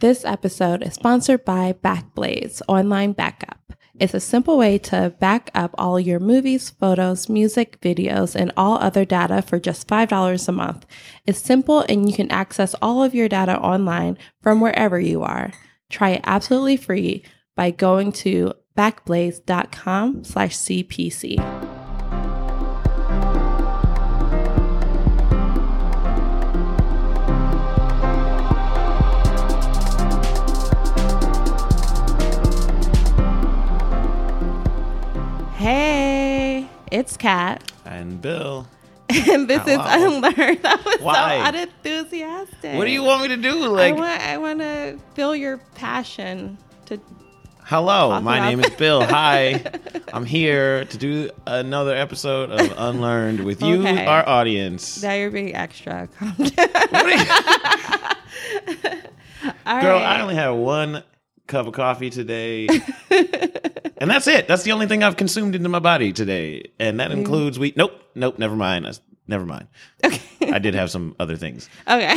This episode is sponsored by Backblaze, online backup. It's a simple way to back up all your movies, photos, music, videos, and all other data for just $5 a month. It's simple and you can access all of your data online from wherever you are. Try it absolutely free by going to backblaze.com/CPC. Hey, it's Kat. And Bill. And this is Unlearned. That was so unenthusiastic. What do you want me to do? Like, I want to feel your passion to... Hello, my name is Bill. Hi, I'm here to do another episode of Unlearned with you, our audience. Now you're being extra. Calm down. Girl, right. I only had one cup of coffee today. And that's it. That's the only thing I've consumed into my body today. And that includes Nope, never mind. Never mind. Okay. I did have some other things. Okay.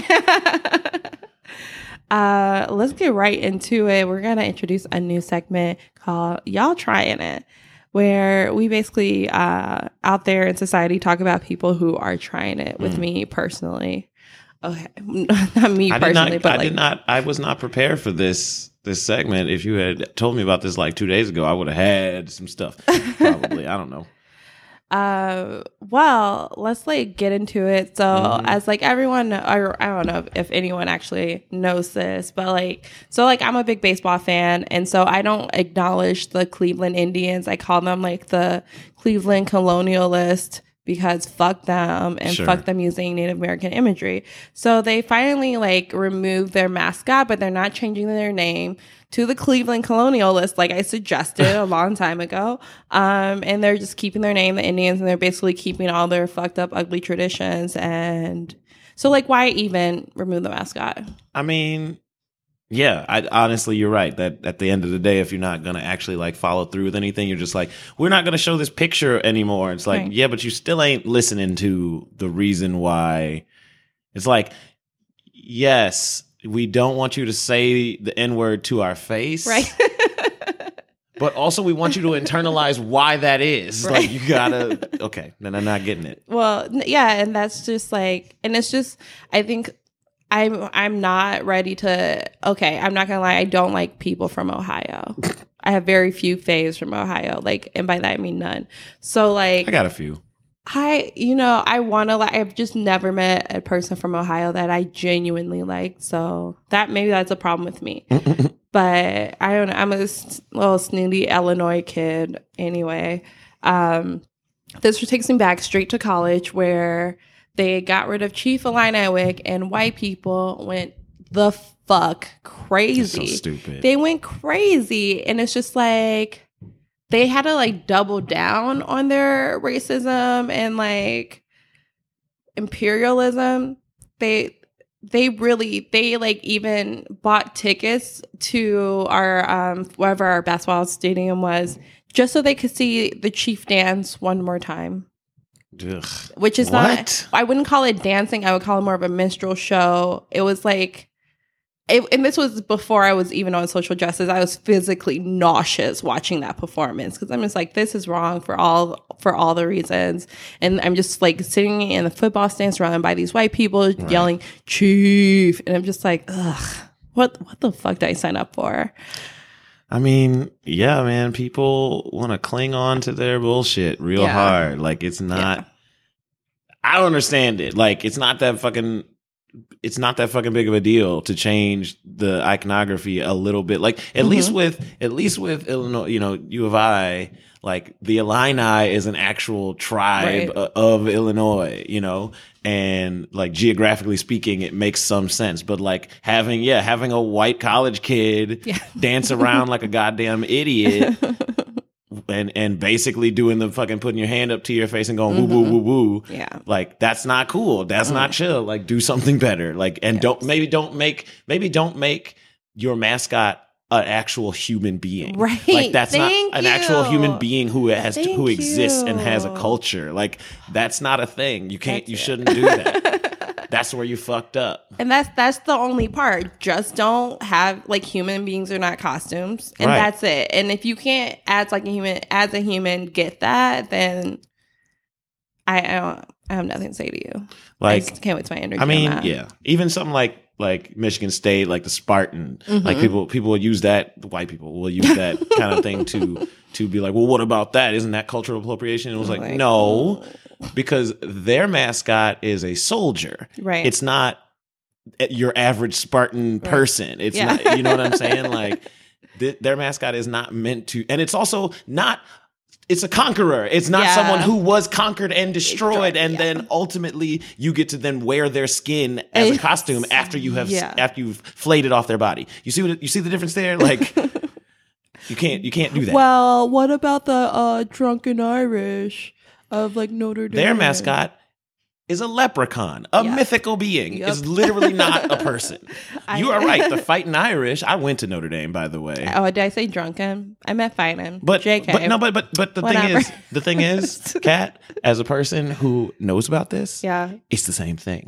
Let's get right into it. We're going to introduce a new segment called Y'all Trying It, where we basically out there in society talk about people who are trying it with me personally. Okay. Not me personally, but I was not prepared for this segment. If you had told me about this like 2 days ago, I would have had some stuff. Probably. I don't know. Well, let's like get into it. So as like everyone, or I don't know if anyone actually knows this, but so I'm a big baseball fan. And so I don't acknowledge the Cleveland Indians. I call them like the Cleveland colonialists. Because fuck them and fuck them using Native American imagery. So they finally like removed their mascot, but they're not changing their name to the Cleveland Colonialists, like I suggested a long time ago. And they're just keeping their name, the Indians, and they're basically keeping all their fucked up, ugly traditions. And so like, why even remove the mascot? I mean, yeah, honestly, you're right that at the end of the day, if you're not going to actually like follow through with anything, you're just like, we're not going to show this picture anymore. It's like, yeah, but you still ain't listening to the reason why. It's like, yes, we don't want you to say the N-word to our face. Right. But also, we want you to internalize why that is. Right. Like, you gotta, okay, then I'm not getting it. Well, yeah, and that's just like, and it's just, I think... I'm not ready to, okay, I'm not going to lie. I don't like people from Ohio. I have very few faves from Ohio. Like, and by that, I mean none. So like. I got a few. I want to like, I've just never met a person from Ohio that I genuinely like. So maybe that's a problem with me. But I don't know. I'm a little snooty Illinois kid anyway. This takes me back straight to college where. They got rid of Chief Illini Wick, and white people went the fuck crazy. So stupid. They went crazy, and it's just like they had to like double down on their racism and like imperialism. They like even bought tickets to our wherever our basketball stadium was just so they could see the Chief dance one more time. Ugh. Which is not, I wouldn't call it dancing. I would call it more of a minstrel show. It was like, and this was before I was even on social justice. I was physically nauseous watching that performance because I'm just like, this is wrong for all the reasons. And I'm just like sitting in the football stands surrounded by these white people yelling Chief, and I'm just like, ugh, what the fuck did I sign up for? I mean, yeah, man, people want to cling on to their bullshit real hard. Like, it's not, I don't understand it. Like, it's not that fucking big of a deal to change the iconography a little bit. Like, at least with Illinois, U of I, like the Illini is an actual tribe of Illinois, and like geographically speaking, it makes some sense. But like having a white college kid dance around like a goddamn idiot and basically doing the fucking putting your hand up to your face and going woo woo woo woo. Yeah. Like that's not cool. That's not chill. Like do something better. Like and don't make your mascot an actual human being. Right. Like that's not an actual human being who exists and has a culture. Like that's not a thing. You shouldn't do that. That's where you fucked up. And that's the only part. Just don't have, like, human beings are not costumes. And that's it. And if you can't as a human get that, then I have nothing to say to you. Like, I just can't wait to my energy. I mean, yeah. Even something like Michigan State, like the Spartan, mm-hmm. like people will use that. White people will use that kind of thing to be like, well, what about that? Isn't that cultural appropriation? And it was like, no, because their mascot is a soldier. Right. It's not your average Spartan person. It's not, you know what I'm saying? Like their mascot is not meant to, and it's also not. It's a conqueror. It's not someone who was conquered and destroyed, and then ultimately you get to then wear their skin as a costume after you have after you've flayed it off their body. You see what, you see the difference there? Like you can't do that. Well, what about the drunken Irish of like Notre Dame? Their mascot is a leprechaun, a mythical being. Is literally not a person. You are right. The fighting Irish. I went to Notre Dame, by the way. Oh, did I say drunken? I meant fighting. But JK. But no, but the thing is, Kat, as a person who knows about this, it's the same thing.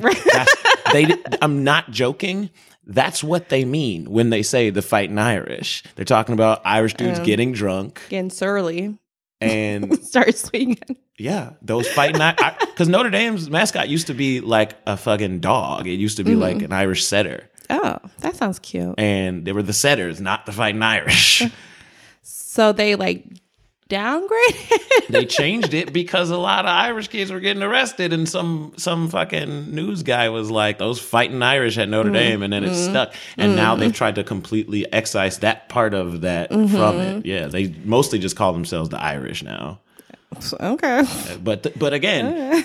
I'm not joking. That's what they mean when they say the fighting Irish. They're talking about Irish dudes getting drunk, getting surly, and start swinging. Yeah, those fighting because Notre Dame's mascot used to be like a fucking dog. It used to be like an Irish setter. Oh, that sounds cute. And they were the setters, not the fighting Irish. So they like downgraded. They changed it because a lot of Irish kids were getting arrested, and some fucking news guy was like, "Those fighting Irish at Notre Dame," and then it stuck. And now they've tried to completely excise that part of that from it. Yeah, they mostly just call themselves the Irish now. Okay, but again,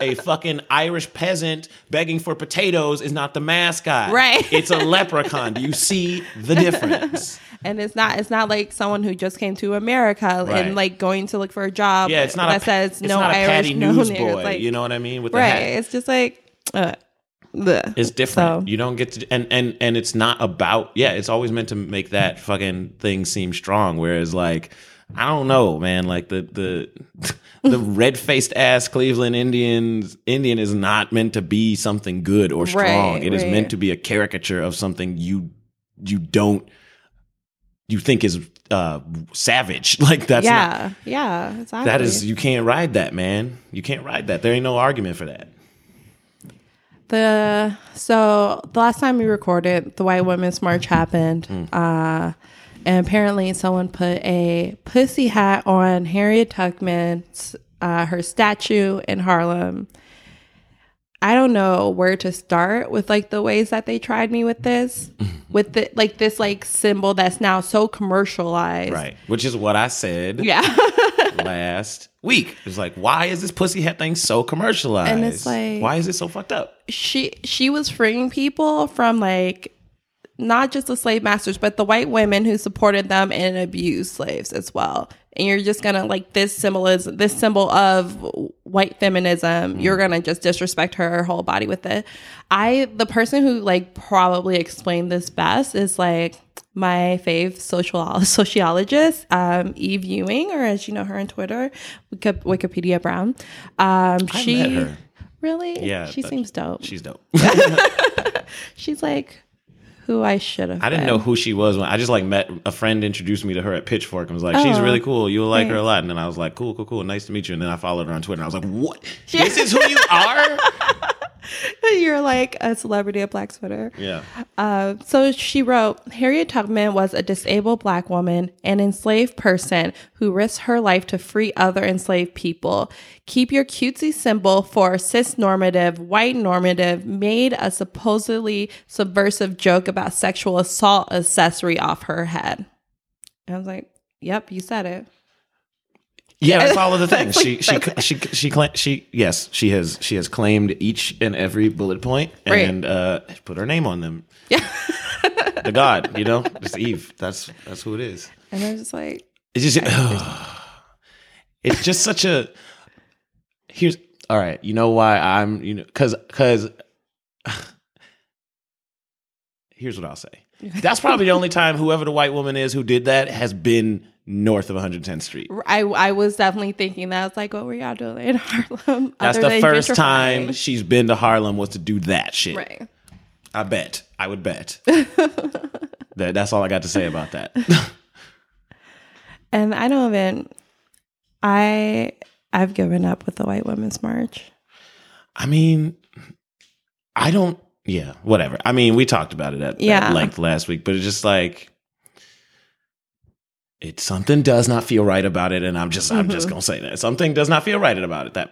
a fucking Irish peasant begging for potatoes is not the mascot, right? It's a leprechaun. Do you see the difference? And it's not like someone who just came to America and like going to look for a job. Yeah, it's not that says no Irish newsboy. Like, you know what I mean? With the hat. It's just like. It's different. So. You don't get to, and it's not about. Yeah, it's always meant to make that fucking thing seem strong. Whereas like. I don't know, man. Like the red-faced ass Cleveland Indian is not meant to be something good or strong. It is meant to be a caricature of something you think is savage. Like that's exactly. That is, you can't ride that, man. You can't ride that. There ain't no argument for that. The last time we recorded, the White Women's March happened. And apparently someone put a pussy hat on Harriet Tubman's, her statue in Harlem. I don't know where to start with like the ways that they tried me with this, this like symbol that's now so commercialized. Right. Which is what I said. Yeah. last week. It's like, why is this pussy hat thing so commercialized? And it's like, why is it so fucked up? She was freeing people from like, not just the slave masters, but the white women who supported them and abused slaves as well. And you're just gonna like this symbol of white feminism. You're gonna just disrespect her whole body with it. The person who like probably explained this best is like my fave sociologist, Eve Ewing, or as you know her on Twitter, Wikipedia Brown. She met her. Really, yeah, she seems dope. She's dope. She's like. Who I should have. I didn't know who she was when I just like met a friend introduced me to her at Pitchfork and was like, she's really cool. You'll like her a lot. And then I was like, cool. Nice to meet you. And then I followed her on Twitter. And I was like, what? This is who you are? You're like a celebrity of Black Twitter. Yeah. So she wrote, Harriet Tubman was a disabled Black woman, an enslaved person who risked her life to free other enslaved people. Keep your cutesy symbol for cis-normative, white-normative, made a supposedly subversive joke about sexual assault accessory off her head. And I was like, yep, you said it. Yeah, that's all of the things. She has claimed each and every bullet point and put her name on them. Yeah. The God, you know, it's Eve. That's who it is. And I was just like, it's just such a. Here's all right. You know why I'm because here's what I'll say. That's probably the only time whoever the white woman is who did that has been north of 110th Street. I was definitely thinking that. I was like, what were y'all doing in Harlem? That's the first time she's been to Harlem was to do that shit. Right. I bet. I would bet. That's all I got to say about that. And I don't even... I've given up with the White Women's March. I mean, I don't... Yeah, whatever. I mean, we talked about it at length last week, but it's just like... something does not feel right about it, and I'm just gonna say that something does not feel right about it.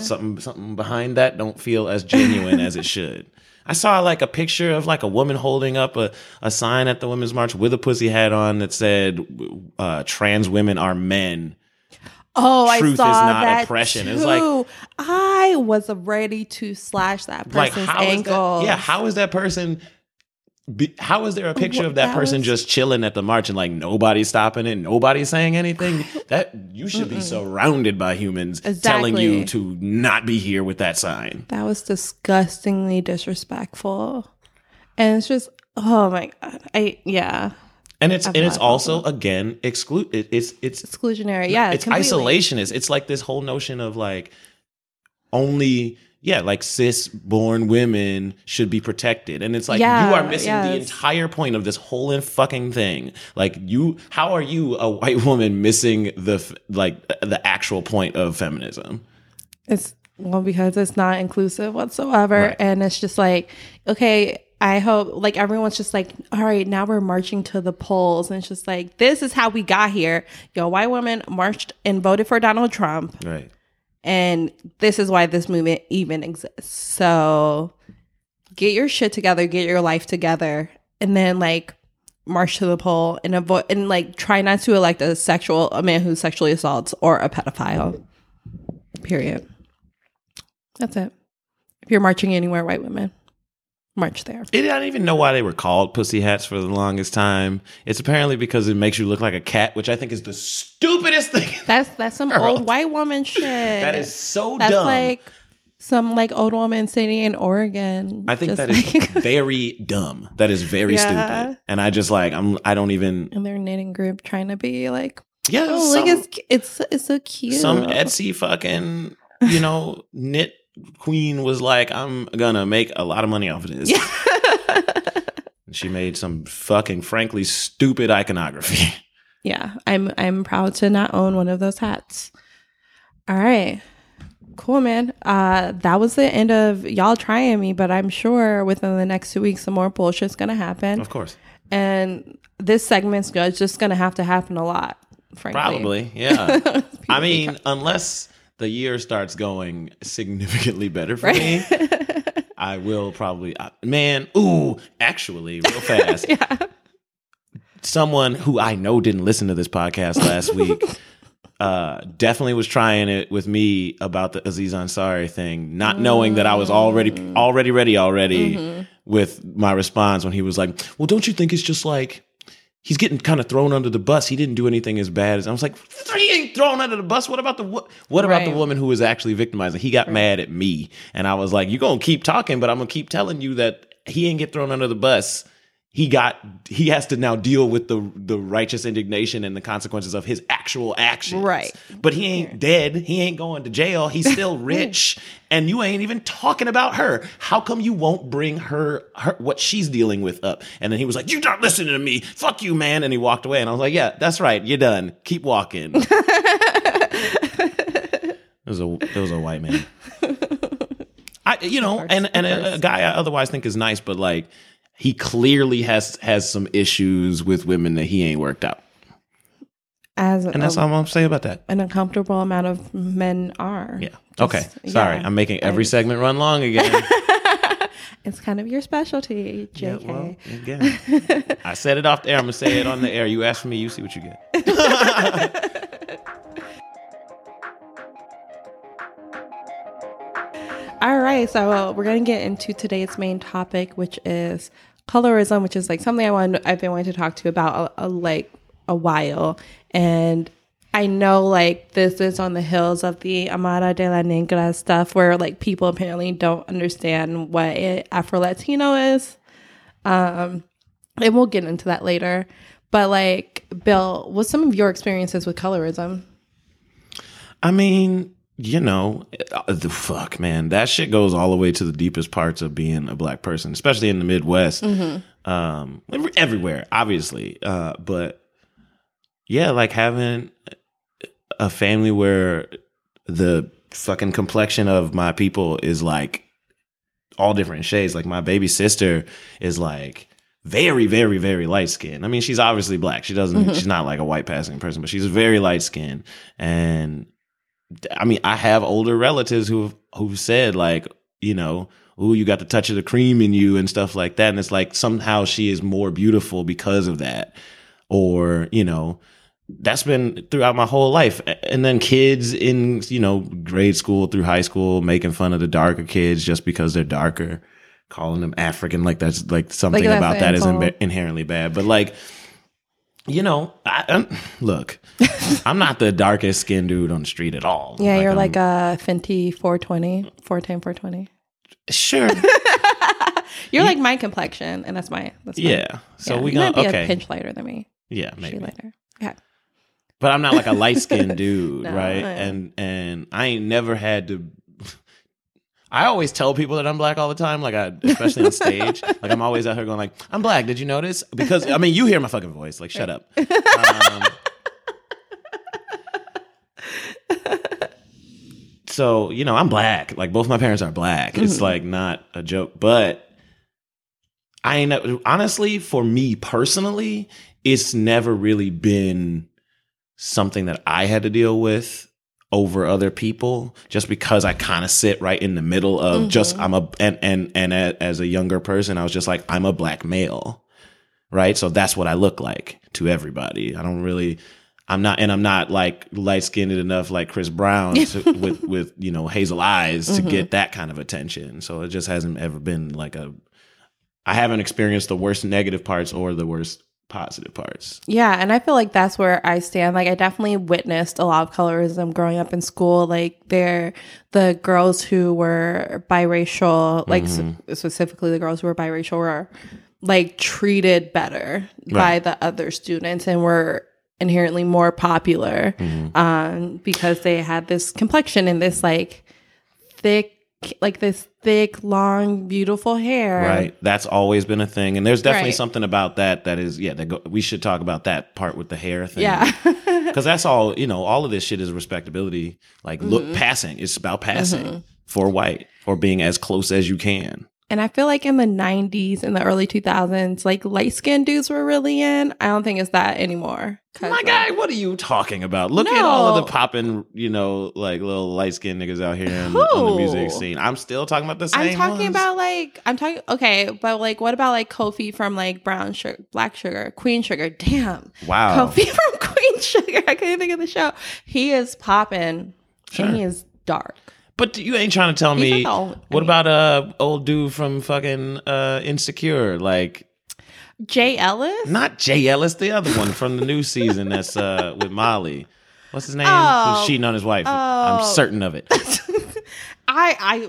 Something behind that don't feel as genuine as it should. I saw like a picture of like a woman holding up a sign at the Women's March with a pussy hat on that said, "Trans women are men." Oh, I saw that. Truth is not oppression. It's like I was ready to slash that person's ankles. Yeah, how is that person? How is there a picture of that person just chilling at the march and like nobody's stopping it, nobody's saying anything? That you should be surrounded by humans telling you to not be here with that sign. That was disgustingly disrespectful, and it's just oh my god, it's exclusionary. Yeah, it's isolationist. It's like this whole notion of like only. Yeah, like cis-born women should be protected. And it's like, you are missing the entire point of this whole fucking thing. Like, how are you, a white woman, missing the actual point of feminism? It's, well, because it's not inclusive whatsoever. Right. And it's just like, okay, I hope, like, everyone's just like, all right, now we're marching to the polls. And it's just like, this is how we got here. Yo, white women marched and voted for Donald Trump. Right. And this is why this movement even exists. So get your shit together, get your life together, and then like march to the poll and avoid and like try not to elect a man who sexually assaults or a pedophile. Period. That's it. If you're marching anywhere, white women, march there. I didn't even know why they were called pussy hats for the longest time. It's apparently because it makes you look like a cat, which I think is the stupidest thing. That's some old white woman shit. That is so dumb. That's like some like old woman sitting in Oregon. I think that is very dumb. That is very stupid. And I just like I don't even. And their knitting group trying to be like it's so cute. Some Etsy fucking knit. Queen was like, I'm gonna make a lot of money off of this. Yeah. She made some fucking frankly stupid iconography. Yeah, I'm proud to not own one of those hats. All right. Cool, man. That was the end of y'all trying me, but I'm sure within the next 2 weeks some more bullshit's gonna happen. Of course. And this segment's just gonna have to happen a lot, frankly. Probably, yeah. I mean, unless the year starts going significantly better for me. I will probably... real fast. Yeah. Someone who I know didn't listen to this podcast last week definitely was trying it with me about the Aziz Ansari thing, not knowing that I was already ready with my response when he was like, well, don't you think it's just like... He's getting kind of thrown under the bus. He didn't do anything as bad as I was like, he ain't thrown under the bus. What about the woman who was actually victimizing? He got mad at me. And I was like, you're going to keep talking, but I'm going to keep telling you that he ain't get thrown under the bus. He has to now deal with the righteous indignation and the consequences of his actual actions. Right. But he ain't dead. He ain't going to jail. He's still rich. And you ain't even talking about her. How come you won't bring her what she's dealing with up? And then he was like, you're not listening to me. Fuck you, man. And he walked away. And I was like, yeah, that's right. You're done. Keep walking. It was a white man. A guy I otherwise think is nice, but like, he clearly has some issues with women that he ain't worked out. And that's all I'm going to say about that. An uncomfortable amount of men are. Yeah. Okay. Sorry. Yeah. I'm making every segment run long again. It's kind of your specialty, JK. Yeah, well, again. I said it off the air. I'm going to say it on the air. You ask me, you see what you get. All right, so we're going to get into today's main topic, which is colorism, which is like something I've been wanting to talk to you about a while. And I know like this is on the heels of the Amara de la Negra stuff where like people apparently don't understand what Afro-Latino is. And we'll get into that later. But, like, Bill, what's some of your experiences with colorism? I mean, you know, fuck, man. That shit goes all the way to the deepest parts of being a black person, especially in the Midwest. Mm-hmm. Everywhere, obviously. But, yeah, like, having a family where the fucking complexion of my people is, like, all different shades. Like, my baby sister is, like, very, very, very light skinned. I mean, she's obviously black. She doesn't, mm-hmm. she's not like a white passing person, but she's very light skinned. And I mean, I have older relatives who've said, like, you know, ooh, you got the touch of the cream in you and stuff like that. And it's like, somehow she is more beautiful because of that. Or, you know, that's been throughout my whole life. And then kids in, you know, grade school through high school, making fun of the darker kids just because they're darker. Calling them African, like that's like something like about that is inherently bad. But like, you know, look, I'm not the darkest skinned dude on the street at all. Yeah, like you're like a Fenty 420, 410, 420. Sure. You're like my complexion, and that's my yeah. So yeah, we gonna be a pinch lighter than me. Yeah, maybe lighter. Yeah. But I'm not like a light skinned dude, no, right? And I ain't never had to. I always tell people that I'm black all the time, like especially on stage. Like I'm always out here going like, I'm black, did you notice? Because, I mean, you hear my fucking voice, like shut up. So, you know, I'm black. Like both my parents are black. Mm-hmm. It's like not a joke. But I ain't, honestly, for me personally, it's never really been something that I had to deal with over other people, just because I kind of sit right in the middle of mm-hmm. just I'm a and as a younger person, I was just like, I'm a black male, right? So that's what I look like to everybody. I'm not like light skinned enough like Chris Brown with you know hazel eyes mm-hmm. to get that kind of attention. So it just hasn't ever been like I haven't experienced the worst negative parts or the worst positive parts. Yeah, and I feel like that's where I stand. Like I definitely witnessed a lot of colorism growing up in school. Like the girls who were biracial, like mm-hmm. Specifically the girls who were biracial were like treated better right. by the other students and were inherently more popular mm-hmm. Because they had this complexion and this like thick long, beautiful hair. Right. That's always been a thing. And there's definitely something about that is, yeah, we should talk about that part with the hair thing. Yeah. Because that's all, you know, all of this shit is respectability. Like, mm-hmm. look, passing. It's about passing mm-hmm. for white or being as close as you can. And I feel like in the 90s and the early 2000s, like light-skinned dudes were really in. I don't think it's that anymore. My guy, what are you talking about? Look at all of the popping, you know, like little light-skinned niggas out here on the music scene. I'm still talking about the same but what about like Kofi from like Brown Sugar, Black Sugar, Queen Sugar? Damn. Wow. Kofi from Queen Sugar. I couldn't think of the show. He is popping. Sure. And he is dark. But you ain't trying to tell me. What about old dude from fucking Insecure, like Jay Ellis? Not Jay Ellis, the other one from the new season that's with Molly. What's his name? Who's cheating on his wife? I'm certain of it. I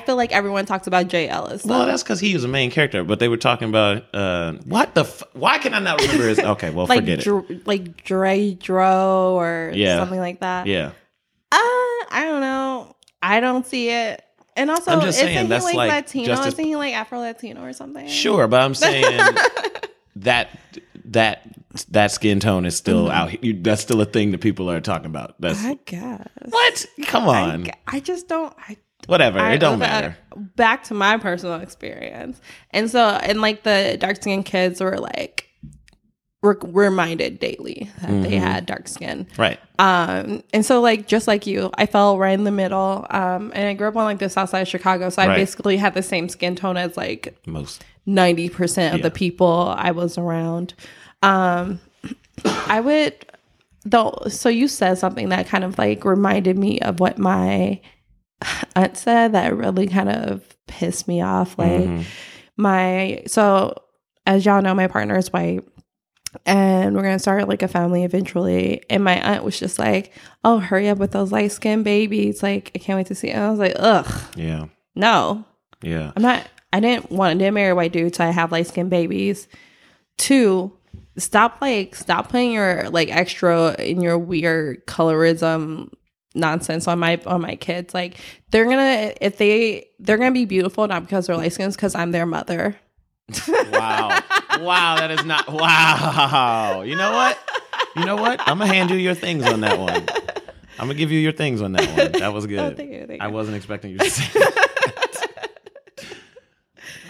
feel like everyone talks about Jay Ellis. Though. Well, that's because he was a main character. But they were talking about why can I not remember his? Okay, well, like forget it. Like Dre Dro or something like that. Yeah. I don't know. I don't see it. And also, I'm just saying, that's like Latino? Justice... Isn't he like Afro-Latino or something? Sure, but I'm saying that skin tone is still mm-hmm. out here. That's still a thing that people are talking about. That's... I guess. What? Come on. I just don't... Whatever. It don't matter. Back to my personal experience. And so, and like the dark-skinned kids were like, reminded daily that mm-hmm. they had dark skin, right? And so like just like you, I fell right in the middle. And I grew up on like the south side of Chicago, so I basically had the same skin tone as like most 90% of the people I was around. So you said something that kind of like reminded me of what my aunt said that really kind of pissed me off. Like mm-hmm. As y'all know, my partner is white. And we're going to start like a family eventually. And my aunt was just like, oh, hurry up with those light skinned babies. Like, I can't wait to see it. And I was like, ugh. Yeah. No. Yeah. I'm not. I didn't want to marry a white dude so I have light-skinned babies. Two, stop putting your like extra in your weird colorism nonsense on my kids. Like they're gonna be beautiful not because they're light skins, because I'm their mother. Wow, that is not wow. You know what? I'm gonna hand you your things on that one. I'm gonna give you your things on that one. That was good. Oh, thank you. I wasn't expecting you to say that.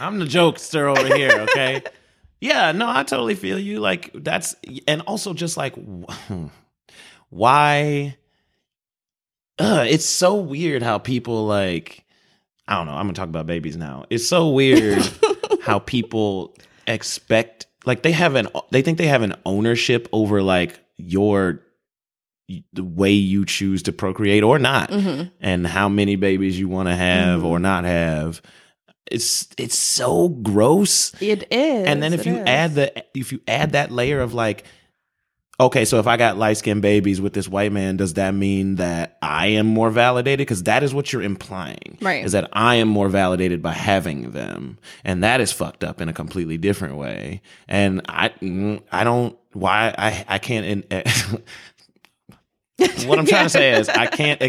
I'm the jokester over here, okay? Yeah, no, I totally feel you. Like that's, and also just like, why? It's so weird how people like, I don't know. I'm gonna talk about babies now. It's so weird how people expect, like they think they have an ownership over like the way you choose to procreate or not, mm-hmm. and how many babies you want to have mm-hmm. or not have. It's so gross. It is. And then if you add that layer of like, okay, so if I got light-skinned babies with this white man, does that mean that I am more validated? Because that is what you're implying. Right. Is that I am more validated by having them. And that is fucked up in a completely different way. And what I'm trying to say is I can't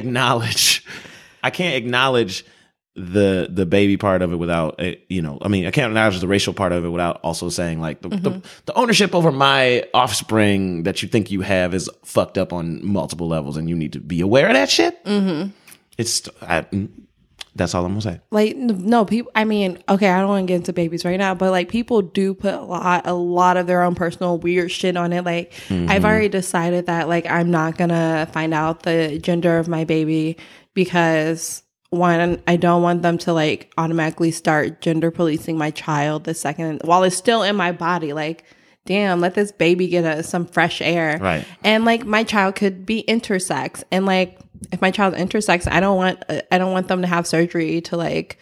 acknowledge the baby part of it without, I can't acknowledge the racial part of it without also saying like mm-hmm. the ownership over my offspring that you think you have is fucked up on multiple levels and you need to be aware of that shit. Mm-hmm. That's all I'm gonna say. Like, no, people, I mean, okay, I don't want to get into babies right now, but like people do put a lot of their own personal weird shit on it. Like mm-hmm. I've already decided that like, I'm not gonna find out the gender of my baby because one, I don't want them to like automatically start gender policing my child the second while it's still in my body. Like, damn, let this baby get some fresh air. Right. And like my child could be intersex, and like if my child's intersex, I don't want them to have surgery to like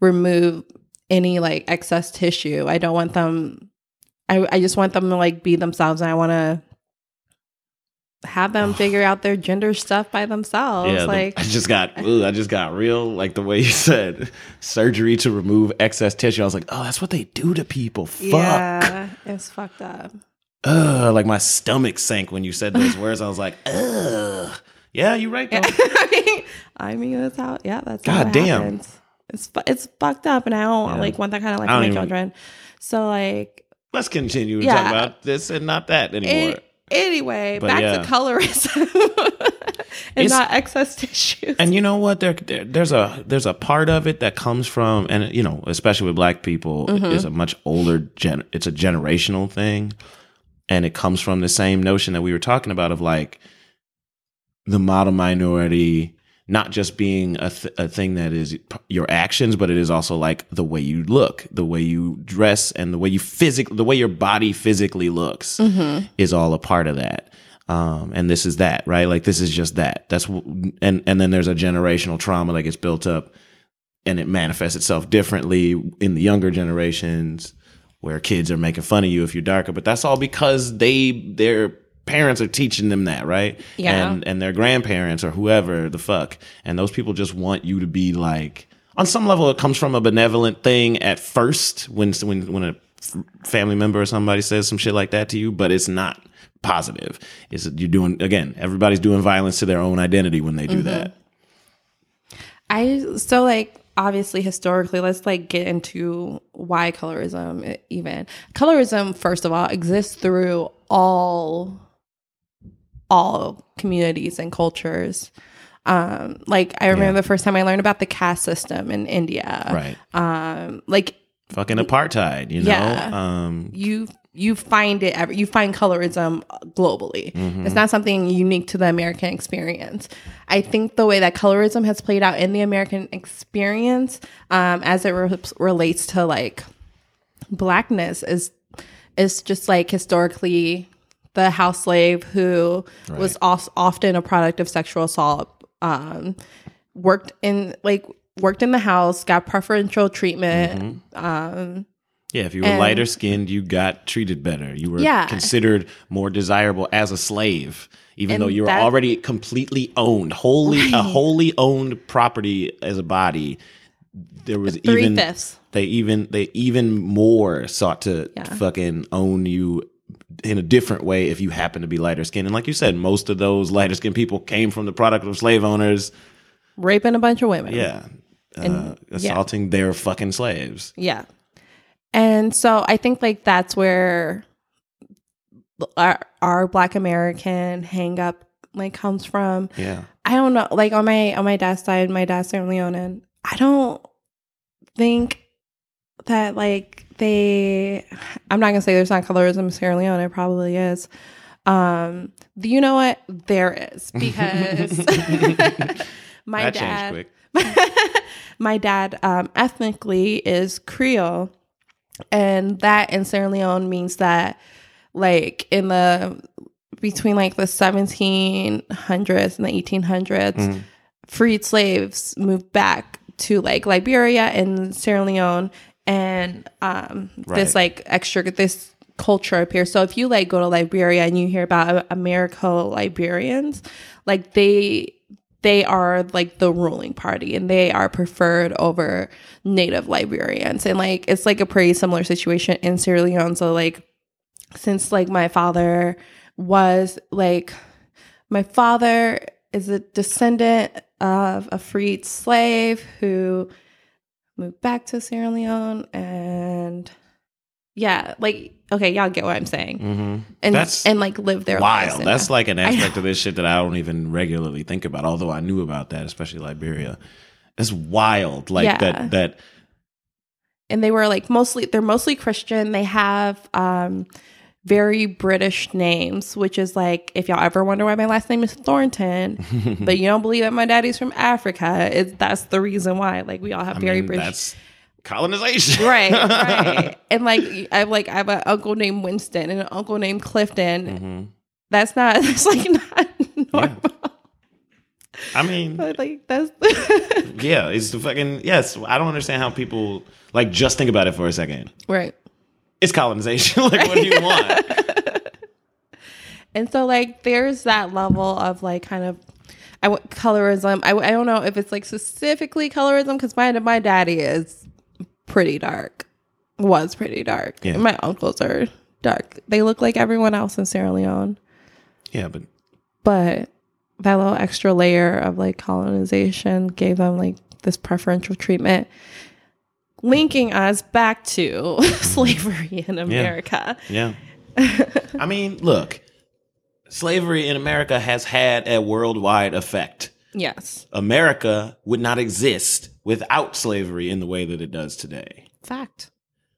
remove any like excess tissue. I don't want them. I just want them to like be themselves, and I want to have them figure out their gender stuff by themselves. Yeah, like I just got real, like the way you said surgery to remove excess tissue. I was like, oh, that's what they do to people. Fuck. Yeah, it's fucked up. Like my stomach sank when you said those words. I was like, ugh. Yeah, you're right though. I mean, that's how. Yeah, that's God how damn. Happens. It's fucked up, and I don't like want that kind of life for my children. So like, let's continue to talk about this and not that anymore. Anyway, but back to colorism and not excess tissues. And you know what? There's a part of it that comes from, and you know, especially with black people, mm-hmm. is a much older it's a generational thing, and it comes from the same notion that we were talking about of like the model minority not just being a thing that is your actions, but it is also like the way you look, the way you dress, and the way you the way your body physically looks mm-hmm. is all a part of that. And this is that, right? Like this is just that. That's and then there's a generational trauma that gets built up, and it manifests itself differently in the younger generations, where kids are making fun of you if you're darker. But that's all because they're parents are teaching them that, right? Yeah. And their grandparents or whoever the fuck, and those people just want you to be like, on some level it comes from a benevolent thing at first when a family member or somebody says some shit like that to you, but it's not positive. It's everybody's doing violence to their own identity when they do mm-hmm. that. Obviously, historically, let's like get into why colorism, first of all, exists through all communities and cultures. Like I remember the first time I learned about the caste system in India, right? Like fucking apartheid, you know. Yeah. You find it. You find colorism globally. Mm-hmm. It's not something unique to the American experience. I think the way that colorism has played out in the American experience, as it relates to like blackness, is just like historically the house slave who was often a product of sexual assault, worked in the house, got preferential treatment. Mm-hmm. Yeah, if you were lighter skinned, you got treated better. You were considered more desirable as a slave, even though you were already completely owned, wholly owned property as a body. There was 3/5. They even more sought to fucking own you in a different way if you happen to be lighter skinned. And like you said, most of those lighter skinned people came from the product of slave owners raping a bunch of women. Yeah. And assaulting their fucking slaves. Yeah. And so I think like that's where our Black American hang up like comes from. Yeah. I don't know. Like on my dad's side, my dad's Sierra Leonean. I don't think that like I'm not going to say there's not colorism in Sierra Leone. It probably is. You know what? There is, because my dad ethnically is Creole, and that in Sierra Leone means that like in the between like the 1700s and the 1800s, freed slaves moved back to like Liberia and Sierra Leone, and this like extra this culture up here. So if you like go to Liberia and you hear about Americo-Liberians, like they are like the ruling party and they are preferred over native Liberians. And like it's like a pretty similar situation in Sierra Leone. So like since like my father is a descendant of a freed slave who moved back to Sierra Leone, and yeah, like okay, y'all get what I'm saying. Mm-hmm. And that's and like live their lives. Wow, that's like an aspect of this shit that I don't even regularly think about, although I knew about that, especially Liberia. It's wild, like that. And they were like they're mostly Christian. They have very British names, which is like, if y'all ever wonder why my last name is Thornton, but you don't believe that my daddy's from Africa, that's the reason why. Like we all have very British. That's colonization, right? And like I have an uncle named Winston and an uncle named Clifton. Mm-hmm. That's not normal. Yeah. I mean, but like that's yeah. It's the fucking yes. I don't understand how people like just think about it for a second, right? It's colonization. Like, what do you want? And so, like, there's that level of, like, kind of colorism. I don't know if it's, like, specifically colorism, because my daddy is pretty dark. Was pretty dark. Yeah. My uncles are dark. They look like everyone else in Sierra Leone. Yeah, But that little extra layer of, like, colonization gave them, like, this preferential treatment, linking us back to slavery in America. Yeah. I mean, look, slavery in America has had a worldwide effect. Yes. America would not exist without slavery in the way that it does today. Fact.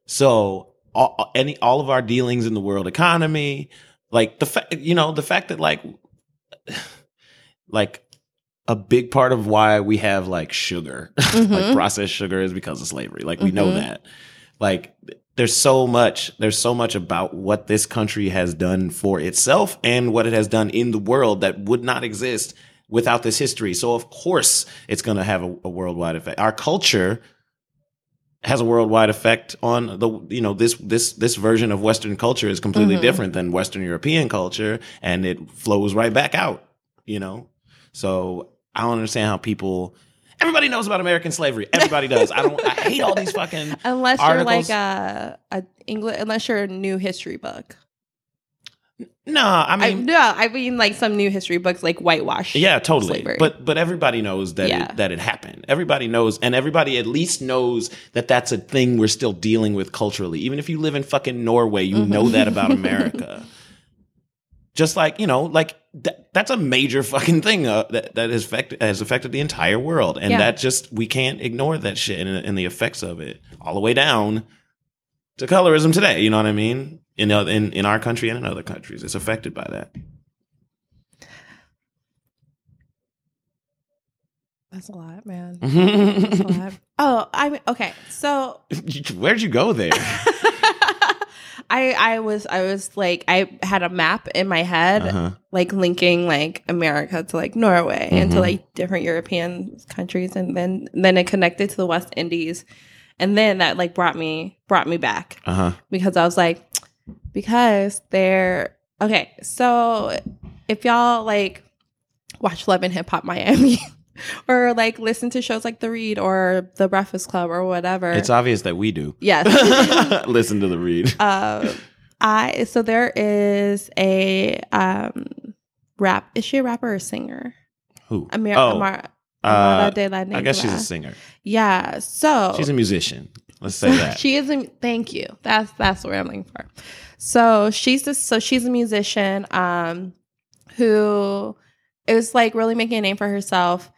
So all of our dealings in the world economy, like the fact that like a big part of why we have like sugar, mm-hmm. like processed sugar, is because of slavery. Like we mm-hmm. know that. Like there's so much about what this country has done for itself and what it has done in the world that would not exist without this history. So of course it's going to have a worldwide effect. Our culture has a worldwide effect on the, you know, this version of Western culture is completely mm-hmm. different than Western European culture, and it flows right back out, you know? So I don't understand how people. Everybody knows about American slavery. Everybody does. I hate all these fucking unless articles. You're like a English. Unless you're a new history book. No, I mean like some new history books like whitewash. Yeah, totally. Slavery. But everybody knows that that it happened. Everybody knows, and everybody at least knows that that's a thing we're still dealing with culturally. Even if you live in fucking Norway, you mm-hmm. know that about America. Just like, you know, like that's a major fucking thing that has affected the entire world. And that just, we can't ignore that shit and the effects of it all the way down to colorism today. You know what I mean? In our country and in other countries, it's affected by that. That's a lot, man. That's a lot. Oh, okay. So where'd you go there? I was like, I had a map in my head, uh-huh. like linking like America to like Norway mm-hmm. and to like different European countries, and then it connected to the West Indies, and then that like brought me back uh-huh. because I was like, because they're okay. So if y'all like watch Love and Hip Hop Miami, or like listen to shows like The Read or The Breakfast Club or whatever. It's obvious that we do. Yes. Listen to The Read. So there is a rap. Is she a rapper or a singer? Who? Amara de la Negra. I guess she's a singer. Yeah. So she's a musician. Let's say that. She is a, thank you. That's what I'm looking for. So she's a musician who is like really making a name for herself,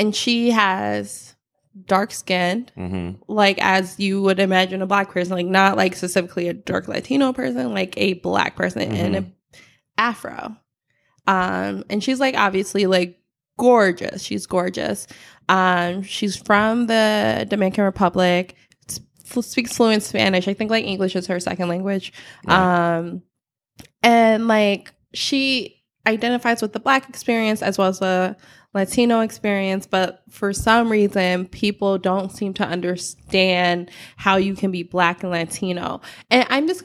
and she has dark skin, mm-hmm. like as you would imagine a black person, like not like specifically a dark Latino person, like a black person mm-hmm. and an afro. And she's like obviously like gorgeous. She's gorgeous. She's from the Dominican Republic. Speaks fluent Spanish. I think like English is her second language. Right. And like she identifies with the black experience as well as the Latino experience, but for some reason people don't seem to understand how you can be black and Latino. And I'm just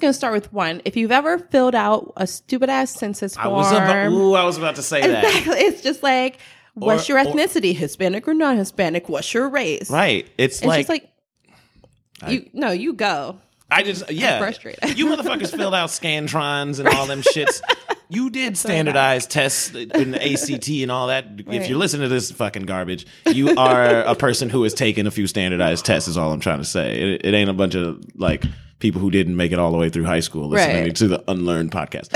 gonna start with one. If you've ever filled out a stupid ass census form, I was about to say exactly, that. It's just like, what's your ethnicity, Hispanic or non-Hispanic? What's your race? Right. It's and like, she's like, you go. I just, yeah. I'm frustrated. You motherfuckers filled out Scantrons and all them shits. You did standardized tests in the ACT and all that. Right. If you're listening to this fucking garbage, you are a person who has taken a few standardized tests is all I'm trying to say. It ain't a bunch of like people who didn't make it all the way through high school listening right. to the Unlearned podcast.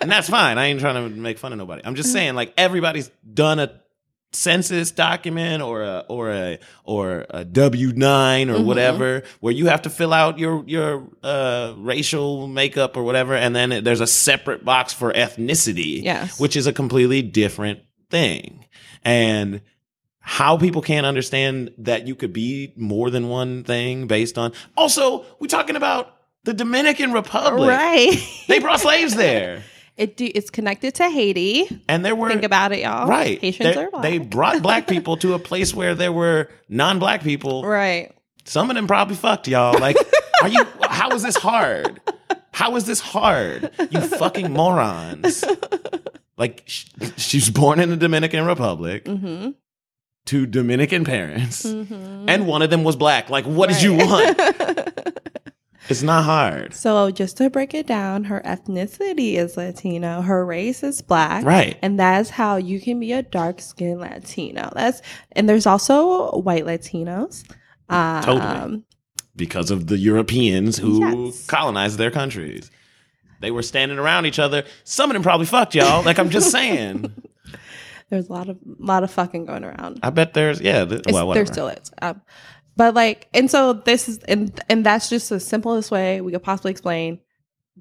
And that's fine. I ain't trying to make fun of nobody. I'm just saying like everybody's done a census document or a W-9 or mm-hmm. whatever, where you have to fill out your racial makeup or whatever, and then there's a separate box for ethnicity, yes. which is a completely different thing. And how people can't understand that you could be more than one thing based on. Also, we're talking about the Dominican Republic. Right. They brought slaves there. It's connected to Haiti. And there were... Think about it, y'all. Right. Haitians are black. They brought black people to a place where there were non-black people. Right. Some of them probably fucked, y'all. Like, are you... How is this hard? How is this hard? You fucking morons. Like, she's born in the Dominican Republic mm-hmm. to Dominican parents. Mm-hmm. And one of them was black. Like, what right. did you want? It's not hard. So just to break it down, her ethnicity is Latino, her race is black, right? And that's how you can be a dark-skinned Latino. And there's also white Latinos, totally, because of the Europeans who yes. colonized their countries. They were standing around each other. Some of them probably fucked, y'all. Like I'm just saying, there's a lot of fucking going around. I bet there's whatever. There still is. But like, and so this is, and that's just the simplest way we could possibly explain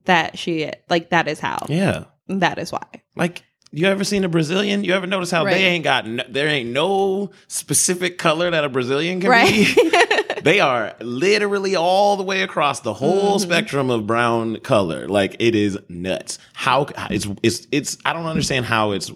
that she, like, that is how. Yeah. And that is why. Like, you ever seen a Brazilian? You ever notice how right. they ain't got, there ain't no specific color that a Brazilian can right. be? They are literally all the way across the whole mm-hmm. spectrum of brown color. Like, it is nuts. How, it's I don't understand how it's.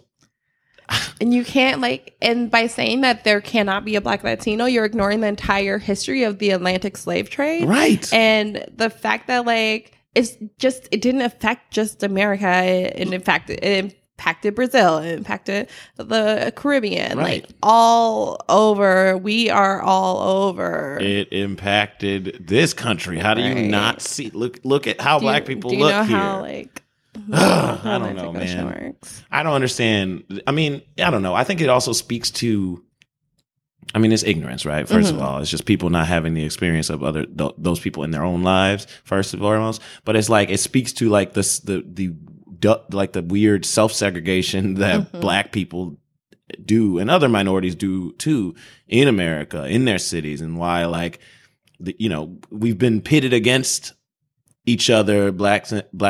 And you can't like, and by saying that there cannot be a black Latino, you're ignoring the entire history of the Atlantic slave trade. Right. And the fact that like, it's just, it didn't affect just America. And in fact, it impacted Brazil, it impacted the Caribbean, right. like all over. We are all over. It impacted this country. How do right. you not see, look at how black people look here. Do you know how like. I don't know, man. Works. I don't understand. I mean, I don't know. I think it also speaks to, I mean, it's ignorance, right? First mm-hmm. of all, it's just people not having the experience of other those people in their own lives, first and foremost. But it's like it speaks to like this the weird self-segregation that mm-hmm. black people do and other minorities do too in America, in their cities, and why like we've been pitted against each other, black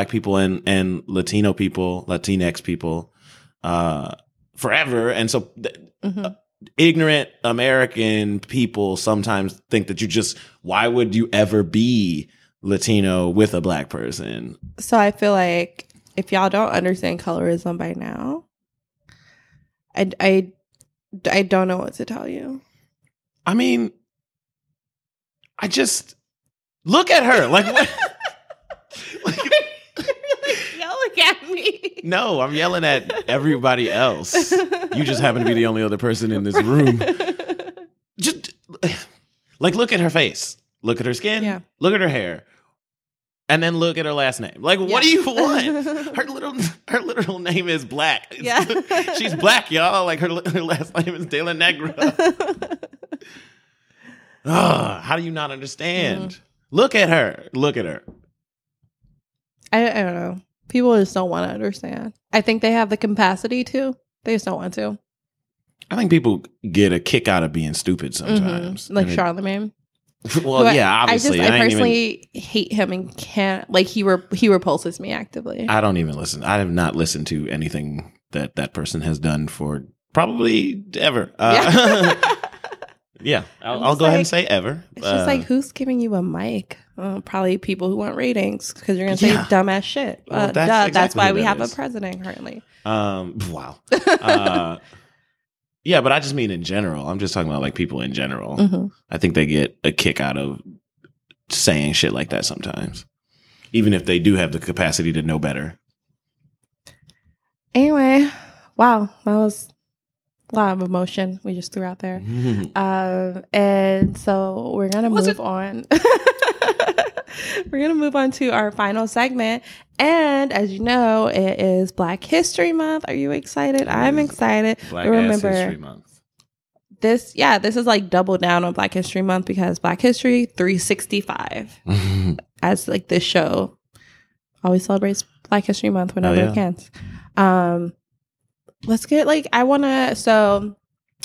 people and Latino people, Latinx people, forever. And so mm-hmm. ignorant American people sometimes think that why would you ever be Latino with a black person? So I feel like if y'all don't understand colorism by now, I don't know what to tell you. I mean, I just look at her like what? Like, you're like yelling at me. No, I'm yelling at everybody else. You just happen to be the only other person in this room. Just like look at her face, look at her skin, look at her hair, and then look at her last name. Like, what do you want? Her literal name is Black. She's Black, y'all. Like her last name is De La Negra. How do you not understand? Look at her. I don't know. People just don't want to understand. I think they have the capacity to. They just don't want to. I think people get a kick out of being stupid sometimes. Like Charlamagne. Well, but yeah, obviously. I personally hate him and can't. Like, he repulses me actively. I don't even listen. I have not listened to anything that person has done for probably ever. Yeah, I'll go ahead and say ever. It's just like, who's giving you a mic? Probably people who want ratings, because you're going to say dumbass shit. Well, that's why we have a president currently. Wow. Yeah, but I just mean in general. I'm just talking about like people in general. Mm-hmm. I think they get a kick out of saying shit like that sometimes, even if they do have the capacity to know better. Anyway, wow, that was a lot of emotion we just threw out there. And so we're going to move on. We're going to move on to our final segment. And as you know, it is Black History Month. Are you excited? I'm excited. History Month. This is like double down on Black History Month, because Black History 365, as like this show always celebrates Black History Month whenever it can. Let's get like, so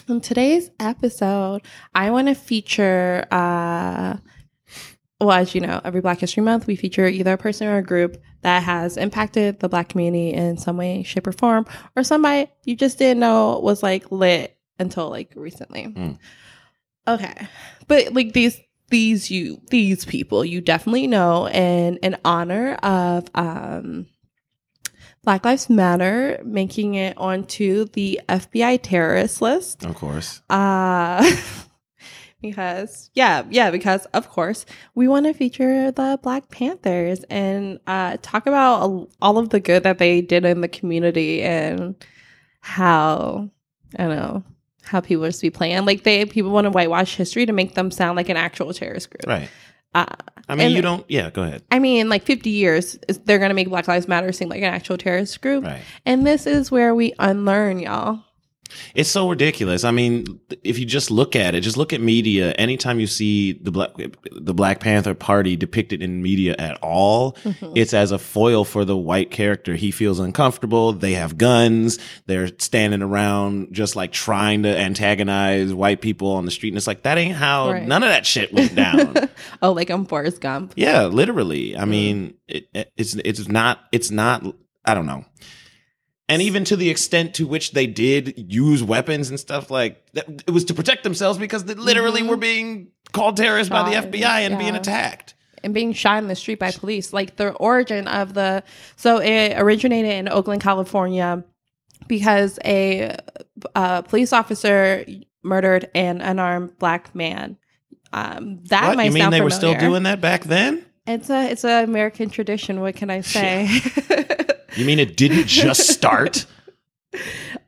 in today's episode, I want to feature, well, as you know, every Black History Month, we feature either a person or a group that has impacted the Black community in some way, shape, or form, or somebody you just didn't know was like lit until like recently. Okay. But like these people you definitely know, and in honor of Black Lives Matter making it onto the FBI terrorist list. Of course. Because of course we want to feature the Black Panthers and talk about all of the good that they did in the community, and how, I don't know, how people just be playing. Like people want to whitewash history to make them sound like an actual terrorist group. Right. Go ahead. I mean, like 50 years, they're going to make Black Lives Matter seem like an actual terrorist group. Right. And this is where we unlearn, y'all. It's so ridiculous. I mean, if you just look at it, just look at media. Anytime you see the Black Panther Party depicted in media at all, it's as a foil for the white character. He feels uncomfortable. They have guns. They're standing around just like trying to antagonize white people on the street. And it's like, that ain't how none of that shit went down. Oh, like I'm Forrest Gump. Yeah, literally. I mean, it's not, I don't know. And even to the extent to which they did use weapons and stuff like that, it was to protect themselves, because they literally were being called terrorists by the FBI and being attacked. And being shot in the street by police. Like the origin of so it originated in Oakland, California, because a police officer murdered an unarmed Black man. That might sound familiar. You mean they were still doing that back then? It's an American tradition. What can I say? Yeah. You mean it didn't just start?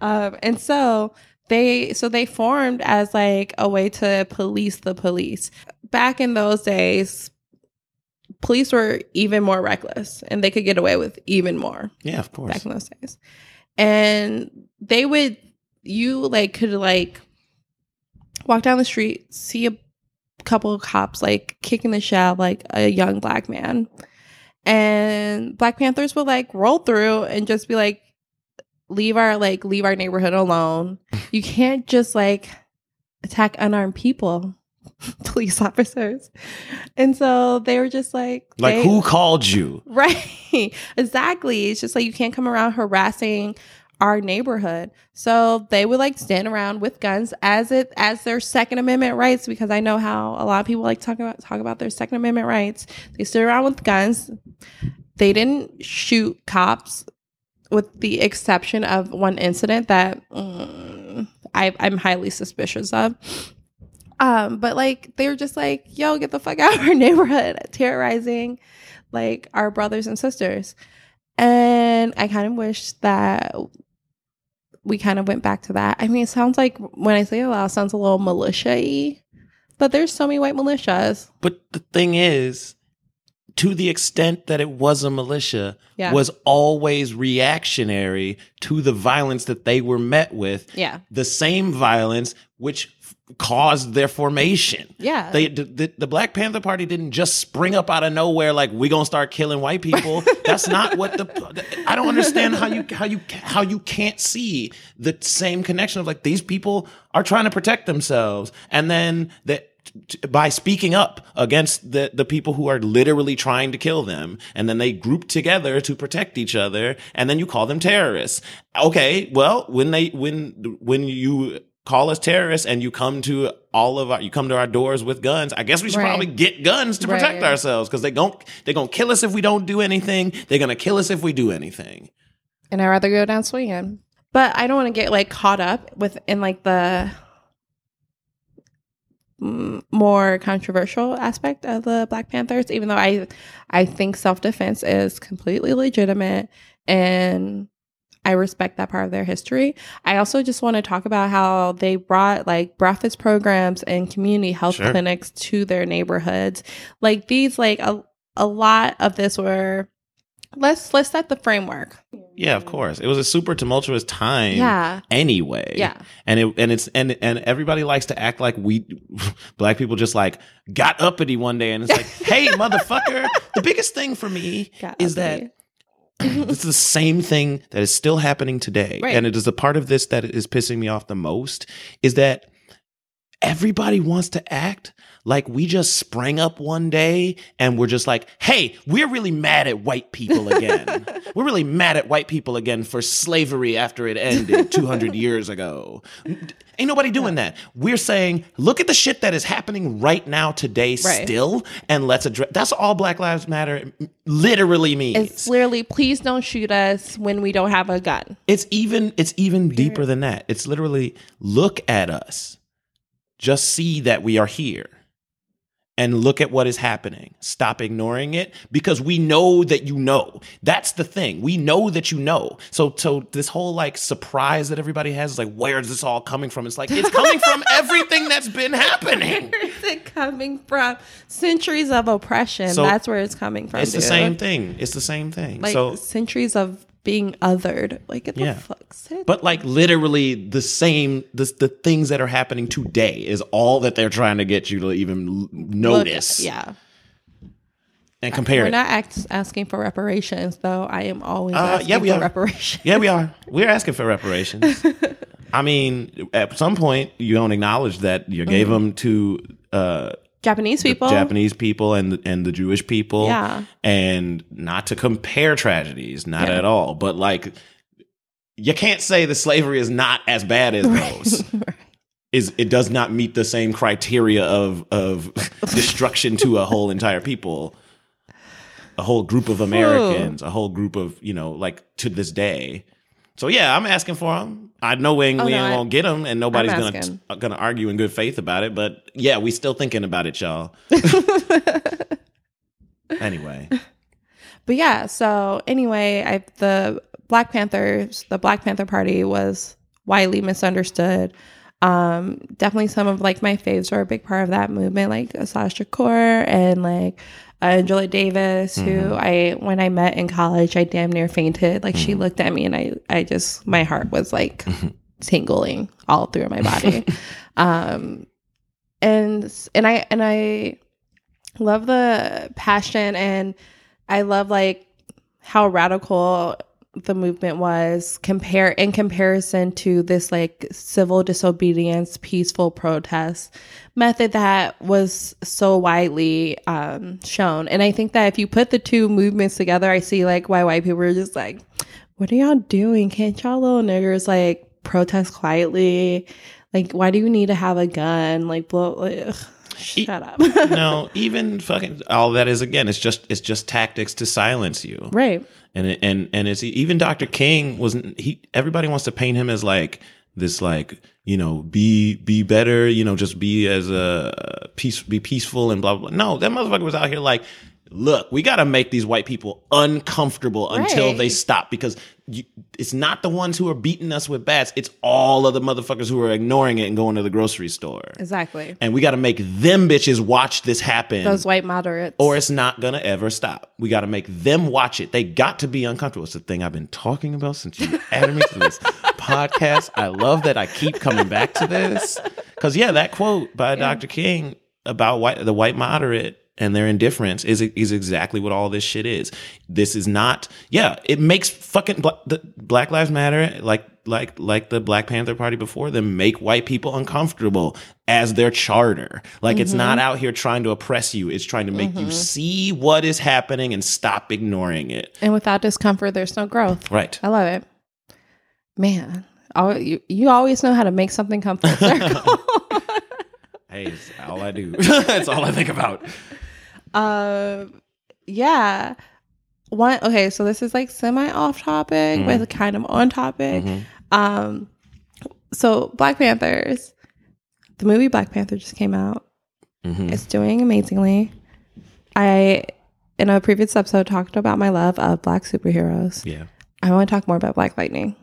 And so they formed as like a way to police the police. Back in those days, police were even more reckless, and they could get away with even more. Yeah, of course. Back in those days, and they would could walk down the street, see a couple of cops like kicking the shit out of like a young Black man. And Black Panthers will like roll through and just be like, leave our neighborhood alone. You can't just like attack unarmed people, police officers. And so they were just like who called you? Right. Exactly. It's just like, you can't come around harassing our neighborhood. So they would like stand around with guns as their Second Amendment rights, because I know how a lot of people like talk about their Second Amendment rights. They stood around with guns. They didn't shoot cops, with the exception of one incident that I'm highly suspicious of. But like they were just like, yo, get the fuck out of our neighborhood, terrorizing like our brothers and sisters. And I kind of wish that we kind of went back to that. I mean, it sounds like, when I say it loud, it sounds a little militia-y. But there's so many white militias. But the thing is, to the extent that it was a militia, was always reactionary to the violence that they were met with. Yeah. The same violence which caused their formation. Yeah. The Black Panther Party didn't just spring up out of nowhere like, we're going to start killing white people. That's not what the... I don't understand how you can't see the same connection of, like, these people are trying to protect themselves. And then that by speaking up against the people who are literally trying to kill them, and then they group together to protect each other, and then you call them terrorists. Okay, well, when you call us terrorists and you come to our doors with guns, I guess we should probably get guns to protect ourselves, because they're gonna kill us if we don't do anything. They're gonna kill us if we do anything. And I'd rather go down swinging. But I don't want to get caught up in the more controversial aspect of the Black Panthers, even though I think self-defense is completely legitimate and I respect that part of their history. I also just want to talk about how they brought breakfast programs and community health clinics to their neighborhoods. A lot of this were, let's set the framework. Yeah, of course. It was a super tumultuous time anyway. Yeah. And everybody likes to act like black people just got uppity one day, and it's like, hey, motherfucker, the biggest thing for me is that this is the same thing that is still happening today. Right. And it is the part of this that is pissing me off the most, is that everybody wants to act like we just sprang up one day and we're just like, hey, we're really mad at white people again. We're really mad at white people again for slavery after it ended 200 years ago. Ain't nobody doing that. We're saying, look at the shit that is happening right now today still, and let's address. That's all Black Lives Matter literally means. It's literally, please don't shoot us when we don't have a gun. It's even deeper than that. It's literally, look at us. Just see that we are here and look at what is happening. Stop ignoring it, because we know that you know. That's the thing. We know that you know. So this whole surprise that everybody has is where is this all coming from? It's it's coming from everything that's been happening. Where is it coming from? Centuries of oppression. So that's where it's coming from. It's the same thing. It's the same thing. Centuries of being othered, get the fuck said. But literally the same, the things that are happening today is all that they're trying to get you to even notice. Look, and compare. We're not asking for reparations, though. I am always asking for reparations. Yeah, we are. We're asking for reparations. I mean, at some point, you don't acknowledge that you gave them to Japanese people and the Jewish people. Yeah. And not to compare tragedies, not at all. But you can't say that slavery is not as bad as those. Right. It does not meet the same criteria of destruction to a whole entire people, a whole group of Americans, a whole group of, to this day. So yeah, I'm asking for them. I know we won't get them, and nobody's gonna argue in good faith about it. But yeah, we still thinking about it, y'all. Anyway, but yeah. So anyway, the Black Panther Party was widely misunderstood. Definitely some of my faves were a big part of that movement, Sasha Kor and Angela Davis, who when I met in college, I damn near fainted. She looked at me and I just, my heart was tingling all through my body. And I love the passion, and I love how radical the movement was in comparison to this civil disobedience, peaceful protest method that was so widely shown. And I think that if you put the two movements together, I see why white people are just what are y'all doing? Can't y'all little niggers protest quietly? Why do you need to have a gun? Shut up. No, even fucking all that is, again, it's just tactics to silence you. Right. And it's, even Dr. King wasn't, everybody wants to paint him as be better, just be peaceful and blah, blah, blah. No, that motherfucker was out here look, we got to make these white people uncomfortable until they stop, because it's not the ones who are beating us with bats. It's all of the motherfuckers who are ignoring it and going to the grocery store. Exactly. And we got to make them bitches watch this happen. Those white moderates. Or it's not going to ever stop. We got to make them watch it. They got to be uncomfortable. It's the thing I've been talking about since you added me to this podcast. I love that I keep coming back to this. Because, yeah, that quote by Dr. King about the white moderate and their indifference is exactly what all this shit is. This is not, it makes fucking Black Lives Matter, like the Black Panther Party before them, make white people uncomfortable as their charter. Like, it's not out here trying to oppress you. It's trying to make you see what is happening and stop ignoring it. And without discomfort, there's no growth. Right. I love it. Man, you always know how to make something come full circle. Hey, it's all I do. That's all I think about. Yeah. Okay, so this is like semi off topic, but kind of on topic. So Black Panthers, the movie Black Panther just came out. It's doing amazingly. I, in a previous episode, talked about my love of black superheroes. Yeah. I want to talk more about Black Lightning.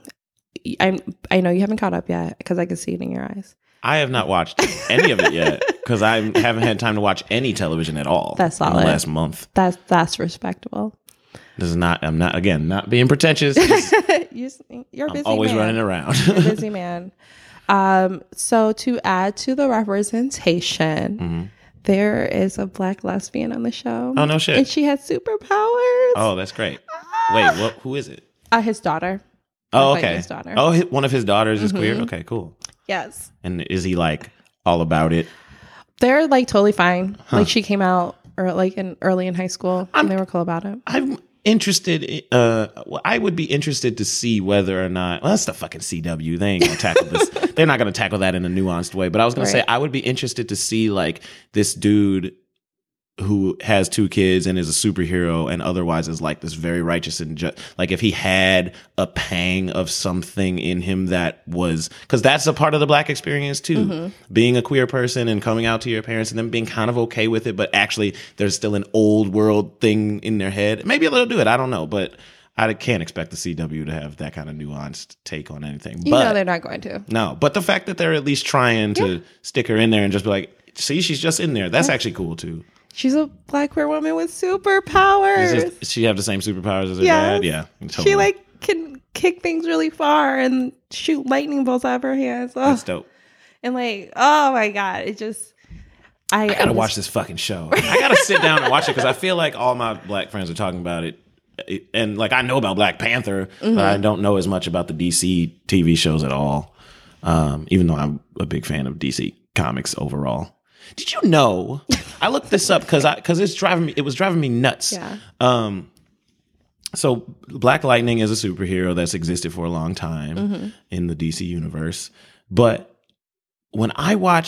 I know you haven't caught up yet because I can see it in your eyes. I have not watched any of it yet because I haven't had time to watch any television at all. That's solid. In the last month. That's respectable. This is not. I'm not. Again, not being pretentious. You're a busy. I'm always running around. You're a busy man. So to add to the representation, there is a black lesbian on the show. Oh no shit! And she has superpowers. Oh, that's great. Wait, who is it? His daughter. Oh, okay. His daughter. Oh, one of his daughters is queer. Okay, cool. Yes. And is he like all about it? They're like totally fine. Huh. Like she came out or like early in high school and they were cool about it. I'm interested. I would be interested to see whether or not, that's the fucking CW. They ain't going to tackle this. They're not going to tackle that in a nuanced way. But I was going to say, I would be interested to see like this dude who has two kids and is a superhero and otherwise is like this very righteous and like if he had a pang of something in him that was, because that's a part of the black experience too, being a queer person and coming out to your parents and them being kind of okay with it, but actually there's still an old world thing in their head. Maybe they'll do it, I don't know, but I can't expect the CW to have that kind of nuanced take on anything. You know they're not going to. No, but the fact that they're at least trying to stick her in there and just be like, see, she's just in there. That's actually cool too. She's a black queer woman with superpowers. She have the same superpowers as her dad? Yeah. Totally. She like can kick things really far and shoot lightning bolts out of her hands. Oh. That's dope. And like, oh my God. It just... I gotta watch this fucking show. I gotta sit down and watch it because I feel like all my black friends are talking about it. And like I know about Black Panther, but I don't know as much about the DC TV shows at all. Even though I'm a big fan of DC comics overall. Did you know? I looked this up because it's driving me. It was driving me nuts. Yeah. So Black Lightning is a superhero that's existed for a long time in the DC universe. But when I was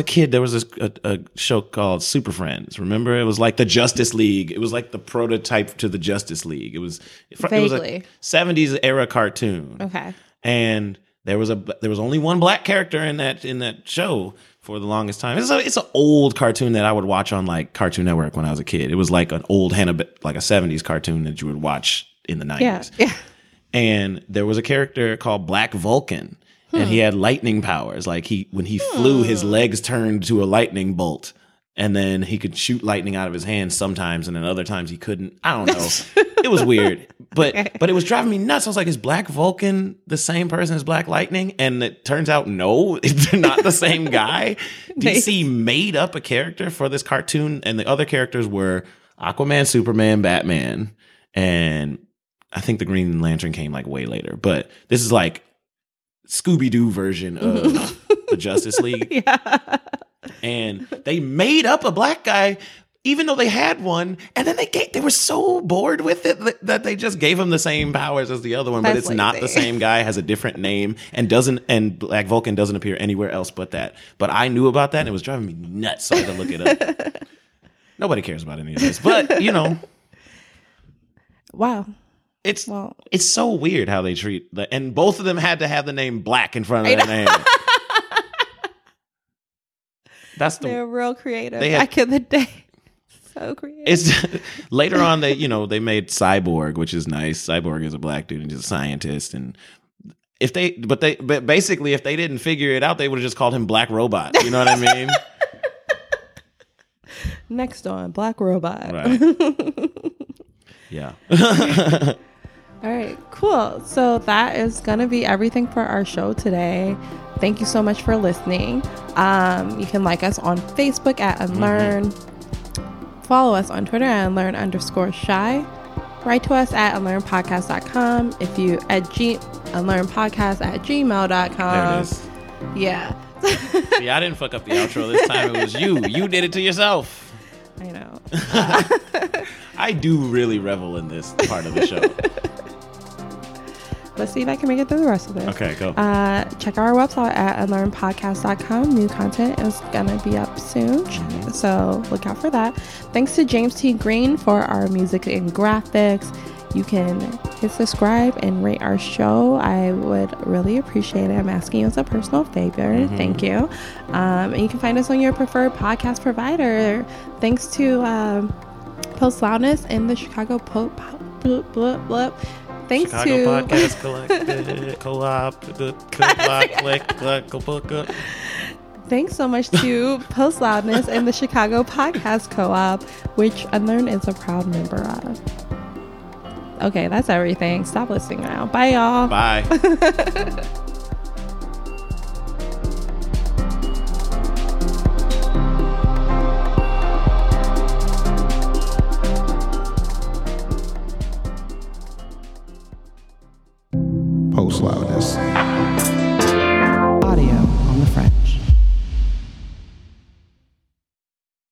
a kid, there was a show called Super Friends. Remember, it was like the Justice League. It was like the prototype to the Justice League. It was a 70s era cartoon. Okay. And there was only one black character in that show for the longest time. It's an old cartoon that I would watch on like Cartoon Network when I was a kid. It was like an old like a 70s cartoon that you would watch in the 90s. Yeah. And there was a character called Black Vulcan, and he had lightning powers. Like when he flew, his legs turned to a lightning bolt, and then he could shoot lightning out of his hands sometimes, and then other times he couldn't. I don't know. It was weird, but it was driving me nuts. I was like, is Black Vulcan the same person as Black Lightning? And it turns out, no, they're not the same guy. DC made up a character for this cartoon, and the other characters were Aquaman, Superman, Batman, and I think the Green Lantern came like way later. But this is like Scooby-Doo version of the Justice League. Yeah. And they made up a black guy even though they had one, and then they were so bored with it that they just gave him the same powers as the other one. That's but it's not the same guy, has a different name, and Black Vulcan doesn't appear anywhere else but that. But I knew about that, and it was driving me nuts, so I had to look it up. Nobody cares about any of this, but, you know. Wow. It's so weird how they treat... and both of them had to have the name Black in front of their name. They're real creative back in the day. so creative. It's later on they made Cyborg, which is nice. Cyborg is a black dude and he's a scientist, and if they didn't figure it out, they would have just called him Black Robot. You know what I mean? Next on Black Robot. Right. Yeah. All right, cool. So that is going to be everything for our show today. Thank you so much for listening. You can like us on Facebook at Unlearn. Mm-hmm. Follow us on Twitter at Unlearn_shy. Write to us at unlearnpodcast.com. If you unlearnpodcast@gmail.com. There it is. Yeah. See, I didn't fuck up the outro this time. It was you. You did it to yourself. I know. I do really revel in this part of the show. Let's see if I can make it through the rest of this. Okay, go. Check our website at unlearnpodcast.com. New content is going to be up soon, so look out for that. Thanks to James T. Green for our music and graphics. You can hit subscribe and rate our show. I would really appreciate it. I'm asking you as a personal favor. Mm-hmm. Thank you. And you can find us on your preferred podcast provider. Thanks to Post Loudness and the Chicago Thanks Chicago to Podcast Collective Co-op. Thanks so much to Post Loudness and the Chicago Podcast Co-op, which Unlearn is a proud member of. Okay, that's everything. Stop listening now. Bye, y'all. Bye. Post Loudness. Audio on the French.